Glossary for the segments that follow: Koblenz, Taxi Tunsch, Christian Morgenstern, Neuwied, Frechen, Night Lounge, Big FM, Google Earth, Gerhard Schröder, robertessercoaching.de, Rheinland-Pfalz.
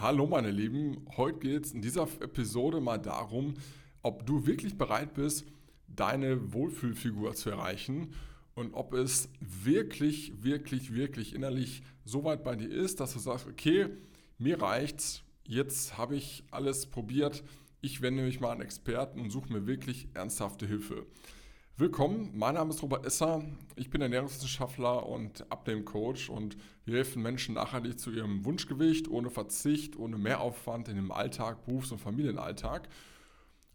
Hallo meine Lieben, heute geht es in dieser Episode mal darum, ob du wirklich bereit bist, deine Wohlfühlfigur zu erreichen und ob es wirklich innerlich so weit bei dir ist, dass du sagst, okay, mir reicht's, jetzt habe ich alles probiert, ich wende mich mal an Experten und suche mir wirklich ernsthafte Hilfe. Willkommen, mein Name ist Robert Esser, ich bin Ernährungswissenschaftler und Abnehmcoach und wir helfen Menschen nachhaltig zu ihrem Wunschgewicht, ohne Verzicht, ohne Mehraufwand in dem Alltag, Berufs- und Familienalltag.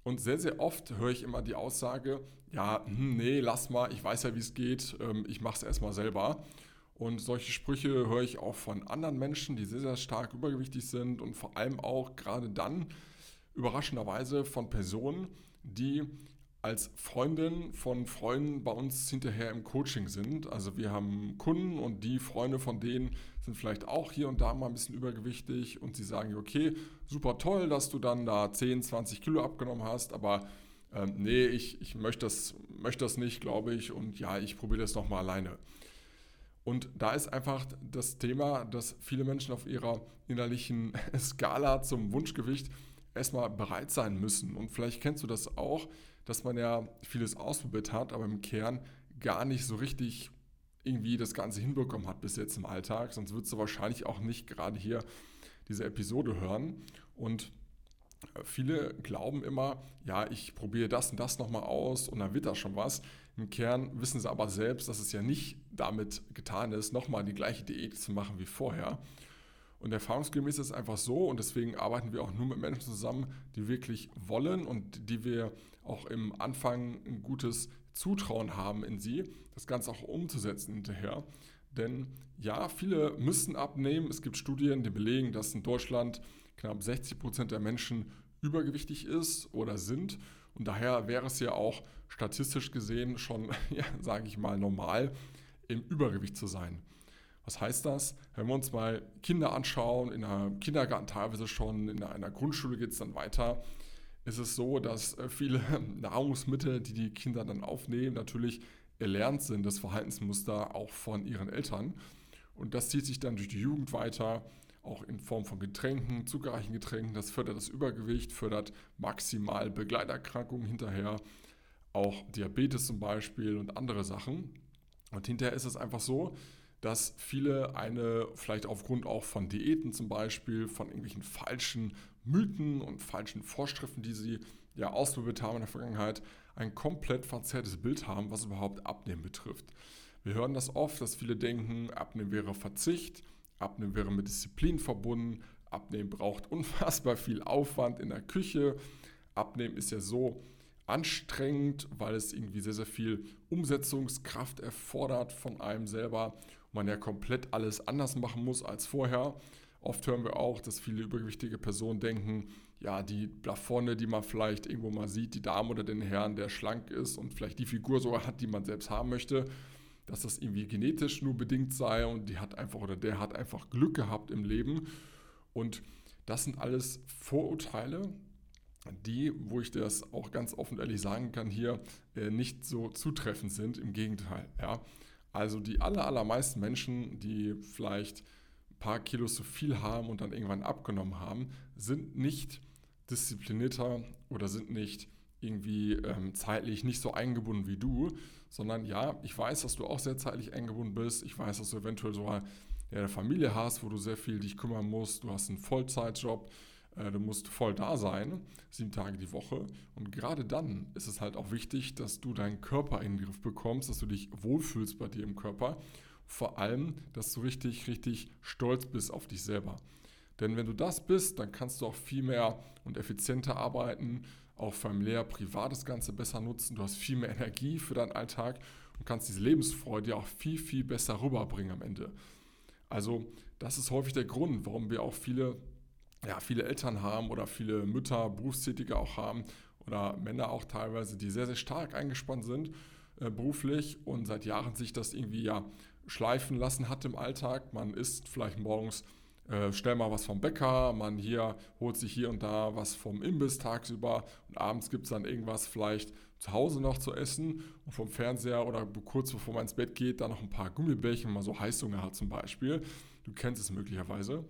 Und sehr, sehr oft höre ich immer die Aussage, ja, nee, lass mal, ich weiß ja, wie es geht, ich mache es erstmal selber. Und solche Sprüche höre ich auch von anderen Menschen, die sehr, sehr stark übergewichtig sind und vor allem auch gerade dann überraschenderweise von Personen, die als Freundin von Freunden bei uns hinterher im Coaching sind. Also wir haben Kunden und die Freunde von denen sind vielleicht auch hier und da mal ein bisschen übergewichtig und sie sagen, okay, super toll, dass du dann da 10, 20 Kilo abgenommen hast, aber nee, ich möchte das nicht, glaube ich, und ja, ich probiere das nochmal alleine. Und da ist einfach das Thema, dass viele Menschen auf ihrer innerlichen Skala zum Wunschgewicht erstmal bereit sein müssen. Und vielleicht kennst du das auch, dass man ja vieles ausprobiert hat, aber im Kern gar nicht so richtig irgendwie das Ganze hinbekommen hat bis jetzt im Alltag. Sonst würdest du wahrscheinlich auch nicht gerade hier diese Episode hören. Und viele glauben immer, ja, ich probiere das und das nochmal aus und dann wird da schon was. Im Kern wissen sie aber selbst, dass es ja nicht damit getan ist, nochmal die gleiche Diät zu machen wie vorher. Und erfahrungsgemäß ist es einfach so und deswegen arbeiten wir auch nur mit Menschen zusammen, die wirklich wollen und die wir auch im Anfang ein gutes Zutrauen haben in sie, das Ganze auch umzusetzen hinterher. Denn ja, viele müssen abnehmen. Es gibt Studien, die belegen, dass in Deutschland knapp 60% der Menschen übergewichtig ist oder sind. Und daher wäre es ja auch statistisch gesehen schon, ja, sage ich mal, normal, im Übergewicht zu sein. Was heißt das? Wenn wir uns mal Kinder anschauen, in der Kindergarten teilweise schon, in einer Grundschule geht es dann weiter, ist es so, dass viele Nahrungsmittel, die die Kinder dann aufnehmen, natürlich erlernt sind, das Verhaltensmuster auch von ihren Eltern. Und das zieht sich dann durch die Jugend weiter, auch in Form von Getränken, zuckerreichen Getränken. Das fördert das Übergewicht, fördert maximal Begleiterkrankungen hinterher, auch Diabetes zum Beispiel und andere Sachen. Und hinterher ist es einfach so, dass viele eine, vielleicht aufgrund auch von Diäten zum Beispiel, von irgendwelchen falschen Mythen und falschen Vorschriften, die sie ja ausprobiert haben in der Vergangenheit, ein komplett verzerrtes Bild haben, was überhaupt Abnehmen betrifft. Wir hören das oft, dass viele denken, Abnehmen wäre Verzicht, Abnehmen wäre mit Disziplin verbunden, Abnehmen braucht unfassbar viel Aufwand in der Küche, Abnehmen ist ja so anstrengend, weil es irgendwie sehr, sehr viel Umsetzungskraft erfordert von einem selber, man ja komplett alles anders machen muss als vorher. Oft hören wir auch, dass viele übergewichtige Personen denken, ja, die Plafone, die man vielleicht irgendwo mal sieht, die Dame oder den Herrn, der schlank ist und vielleicht die Figur sogar hat, die man selbst haben möchte, dass das irgendwie genetisch nur bedingt sei und die hat einfach oder der hat einfach Glück gehabt im Leben. Und das sind alles Vorurteile, die, wo ich dir das auch ganz offen und ehrlich sagen kann, hier nicht so zutreffend sind, im Gegenteil. Ja? Also die allermeisten Menschen, die vielleicht ein paar Kilos zu viel haben und dann irgendwann abgenommen haben, sind nicht disziplinierter oder sind nicht irgendwie zeitlich nicht so eingebunden wie du, sondern ja, ich weiß, dass du auch sehr zeitlich eingebunden bist, ich weiß, dass du eventuell sogar eine Familie hast, wo du sehr viel dich kümmern musst, du hast einen Vollzeitjob, du musst voll da sein, 7 Tage die Woche. Und gerade dann ist es halt auch wichtig, dass du deinen Körper in den Griff bekommst, dass du dich wohlfühlst bei dir im Körper. Vor allem, dass du richtig stolz bist auf dich selber. Denn wenn du das bist, dann kannst du auch viel mehr und effizienter arbeiten, auch familiär, privat das Ganze besser nutzen. Du hast viel mehr Energie für deinen Alltag und kannst diese Lebensfreude auch viel besser rüberbringen am Ende. Also das ist häufig der Grund, warum wir auch viele Eltern haben oder viele Mütter, Berufstätige auch haben oder Männer auch teilweise, die sehr stark eingespannt sind beruflich und seit Jahren sich das irgendwie ja schleifen lassen hat im Alltag. Man isst vielleicht morgens schnell mal was vom Bäcker, man hier holt sich hier und da was vom Imbiss tagsüber und abends gibt es dann irgendwas vielleicht zu Hause noch zu essen und vom Fernseher oder kurz bevor man ins Bett geht, dann noch ein paar Gummibärchen, wenn man so Heißhunger hat zum Beispiel. Du kennst es möglicherweise. Und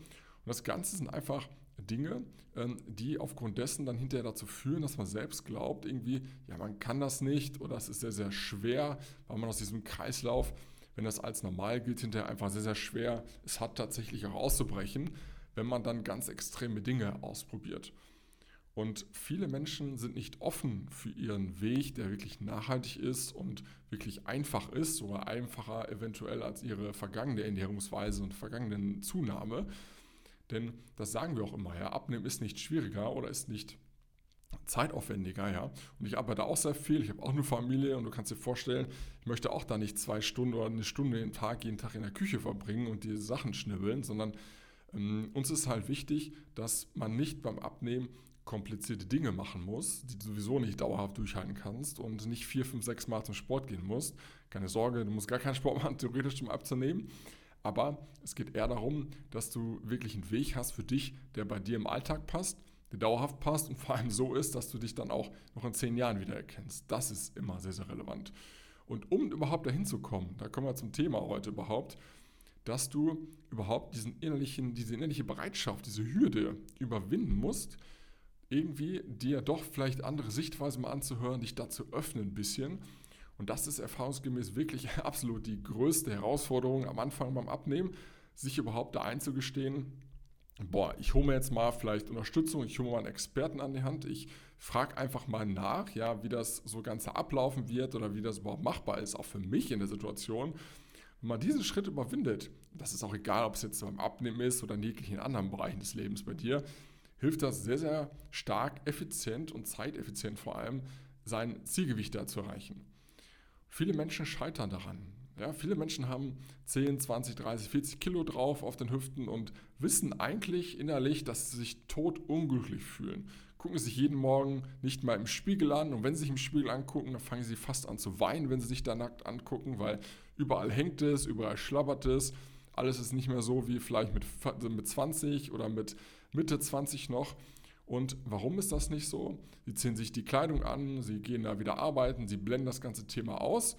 das Ganze sind einfach Dinge, die aufgrund dessen dann hinterher dazu führen, dass man selbst glaubt, irgendwie, ja, man kann das nicht oder es ist sehr, sehr schwer, weil man aus diesem Kreislauf, wenn das als normal gilt, hinterher einfach sehr, sehr schwer es hat, tatsächlich auch auszubrechen, wenn man dann ganz extreme Dinge ausprobiert. Und viele Menschen sind nicht offen für ihren Weg, der wirklich nachhaltig ist und wirklich einfach ist, sogar einfacher eventuell als ihre vergangene Ernährungsweise und vergangenen Zunahme. Denn das sagen wir auch immer, ja, Abnehmen ist nicht schwieriger oder ist nicht zeitaufwendiger, ja. Und ich arbeite auch sehr viel, ich habe auch eine Familie und du kannst dir vorstellen, ich möchte auch da nicht 2 Stunden oder 1 Stunde jeden Tag in der Küche verbringen und die Sachen schnibbeln, sondern uns ist halt wichtig, dass man nicht beim Abnehmen komplizierte Dinge machen musst, die du sowieso nicht dauerhaft durchhalten kannst und nicht 4, 5, 6 Mal zum Sport gehen musst. Keine Sorge, du musst gar keinen Sport machen, theoretisch um abzunehmen. Aber es geht eher darum, dass du wirklich einen Weg hast für dich, der bei dir im Alltag passt, der dauerhaft passt und vor allem so ist, dass du dich dann auch noch in 10 Jahren wiedererkennst. Das ist immer sehr, sehr relevant. Und um überhaupt dahin zu kommen, da kommen wir zum Thema heute überhaupt, dass du überhaupt diese innerliche Bereitschaft, diese Hürde überwinden musst, irgendwie dir doch vielleicht andere Sichtweisen mal anzuhören, dich dazu öffnen ein bisschen. Und das ist erfahrungsgemäß wirklich absolut die größte Herausforderung am Anfang beim Abnehmen, sich überhaupt da einzugestehen, boah, ich hole mir jetzt mal vielleicht Unterstützung, ich hole mir mal einen Experten an die Hand, ich frage einfach mal nach, ja, wie das so Ganze ablaufen wird oder wie das überhaupt machbar ist, auch für mich in der Situation. Wenn man diesen Schritt überwindet, das ist auch egal, ob es jetzt beim Abnehmen ist oder in jeglichen anderen Bereichen des Lebens bei dir, hilft das sehr, sehr stark, effizient und zeiteffizient vor allem, sein Zielgewicht da zu erreichen. Viele Menschen scheitern daran. Ja, viele Menschen haben 10, 20, 30, 40 Kilo drauf auf den Hüften und wissen eigentlich innerlich, dass sie sich totunglücklich fühlen. Gucken sich jeden Morgen nicht mal im Spiegel an und wenn sie sich im Spiegel angucken, dann fangen sie fast an zu weinen, wenn sie sich da nackt angucken, weil überall hängt es, überall schlabbert es. Alles ist nicht mehr so wie vielleicht mit 20 oder mit Mitte 20 noch. Und warum ist das nicht so? Sie ziehen sich die Kleidung an, sie gehen da wieder arbeiten, sie blenden das ganze Thema aus.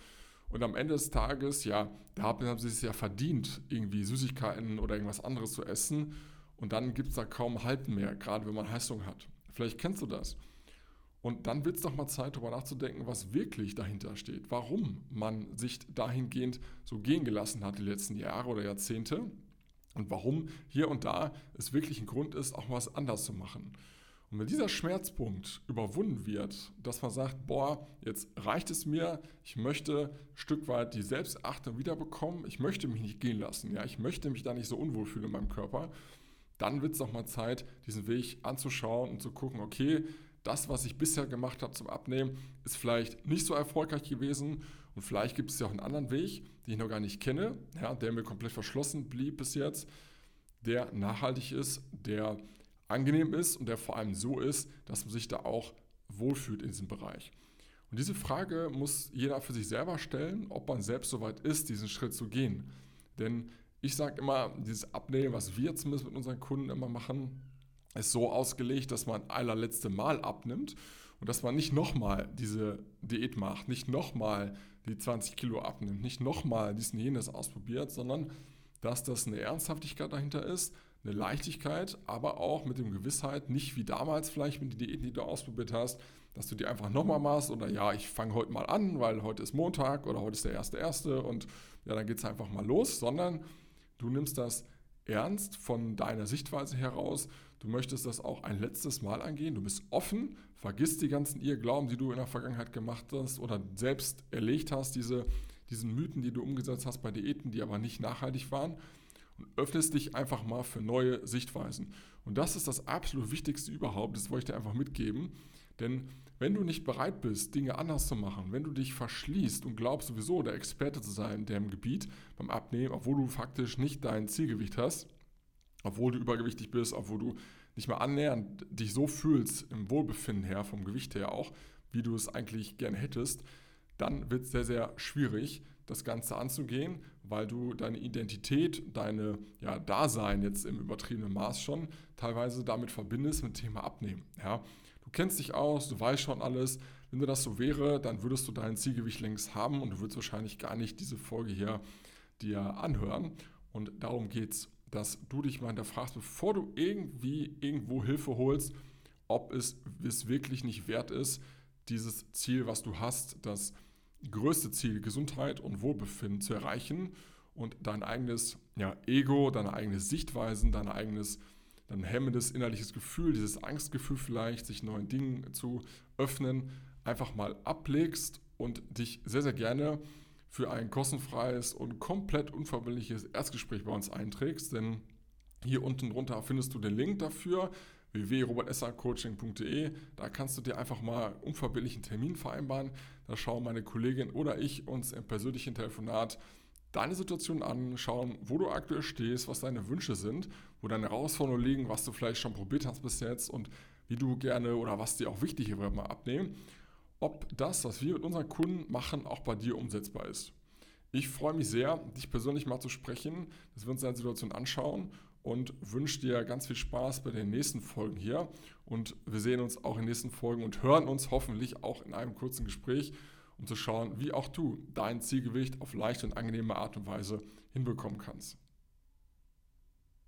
Und am Ende des Tages, ja, da haben sie es ja verdient, irgendwie Süßigkeiten oder irgendwas anderes zu essen. Und dann gibt es da kaum Halten mehr, gerade wenn man Heißung hat. Vielleicht kennst du das. Und dann wird es doch mal Zeit, darüber nachzudenken, was wirklich dahinter steht. Warum man sich dahingehend so gehen gelassen hat die letzten Jahre oder Jahrzehnte. Und warum hier und da es wirklich ein Grund ist, auch was anders zu machen. Und wenn dieser Schmerzpunkt überwunden wird, dass man sagt, boah, jetzt reicht es mir, ich möchte ein Stück weit die Selbstachtung wiederbekommen, ich möchte mich nicht gehen lassen, ja, ich möchte mich da nicht so unwohl fühlen in meinem Körper, dann wird es doch mal Zeit, diesen Weg anzuschauen und zu gucken, okay, das, was ich bisher gemacht habe zum Abnehmen, ist vielleicht nicht so erfolgreich gewesen und vielleicht gibt es ja auch einen anderen Weg, den ich noch gar nicht kenne, ja, der mir komplett verschlossen blieb bis jetzt, der nachhaltig ist, der angenehm ist und der vor allem so ist, dass man sich da auch wohlfühlt in diesem Bereich. Und diese Frage muss jeder für sich selber stellen, ob man selbst soweit ist, diesen Schritt zu gehen. Denn ich sage immer, dieses Abnehmen, was wir zumindest mit unseren Kunden immer machen, ist so ausgelegt, dass man allerletzte Mal abnimmt und dass man nicht nochmal diese Diät macht, nicht nochmal die 20 Kilo abnimmt, nicht nochmal dies und jenes ausprobiert, sondern dass das eine Ernsthaftigkeit dahinter ist, eine Leichtigkeit, aber auch mit dem Gewissheit, nicht wie damals vielleicht mit den Diäten, die du ausprobiert hast, dass du die einfach nochmal machst oder ja, ich fange heute mal an, weil heute ist Montag oder heute ist der 1.1. und ja, dann geht es einfach mal los, sondern du nimmst das ernst von deiner Sichtweise heraus. Du möchtest das auch ein letztes Mal angehen. Du bist offen, vergiss die ganzen Irrglauben, die du in der Vergangenheit gemacht hast oder selbst erlegt hast, diesen Mythen, die du umgesetzt hast bei Diäten, die aber nicht nachhaltig waren und öffnest dich einfach mal für neue Sichtweisen. Und das ist das absolut Wichtigste überhaupt. Das wollte ich dir einfach mitgeben. Denn wenn du nicht bereit bist, Dinge anders zu machen, wenn du dich verschließt und glaubst sowieso der Experte zu sein in deinem Gebiet beim Abnehmen, obwohl du faktisch nicht dein Zielgewicht hast, obwohl du übergewichtig bist, obwohl du nicht mal annähernd dich so fühlst, im Wohlbefinden her, vom Gewicht her auch, wie du es eigentlich gerne hättest, dann wird es sehr, sehr schwierig, das Ganze anzugehen, weil du deine Identität, deine ja, Dasein jetzt im übertriebenen Maß schon teilweise damit verbindest mit dem Thema Abnehmen. Ja. Du kennst dich aus, du weißt schon alles. Wenn dir das so wäre, dann würdest du dein Zielgewicht längst haben und du würdest wahrscheinlich gar nicht diese Folge hier dir anhören. Und darum geht's. dass du dich mal hinterfragst, bevor du irgendwie irgendwo Hilfe holst, ob es wirklich nicht wert ist, dieses Ziel, was du hast, das größte Ziel, Gesundheit und Wohlbefinden zu erreichen und dein eigenes Ego, deine eigene Sichtweisen, dein hemmendes innerliches Gefühl, dieses Angstgefühl vielleicht, sich neuen Dingen zu öffnen, einfach mal ablegst und dich sehr, sehr gerne für ein kostenfreies und komplett unverbindliches Erstgespräch bei uns einträgst, denn hier unten drunter findest du den Link dafür, www.robertessercoaching.de. Da kannst du dir einfach mal unverbindlichen Termin vereinbaren. Da schauen meine Kollegin oder ich uns im persönlichen Telefonat deine Situation an, schauen, wo du aktuell stehst, was deine Wünsche sind, wo deine Herausforderungen liegen, was du vielleicht schon probiert hast bis jetzt und wie du gerne oder was dir auch wichtig ist, mal abnehmen, ob das, was wir mit unseren Kunden machen, auch bei dir umsetzbar ist. Ich freue mich sehr, dich persönlich mal zu sprechen, dass wir uns deine Situation anschauen und wünsche dir ganz viel Spaß bei den nächsten Folgen hier. Und wir sehen uns auch in den nächsten Folgen und hören uns hoffentlich auch in einem kurzen Gespräch, um zu schauen, wie auch du dein Zielgewicht auf leichte und angenehme Art und Weise hinbekommen kannst.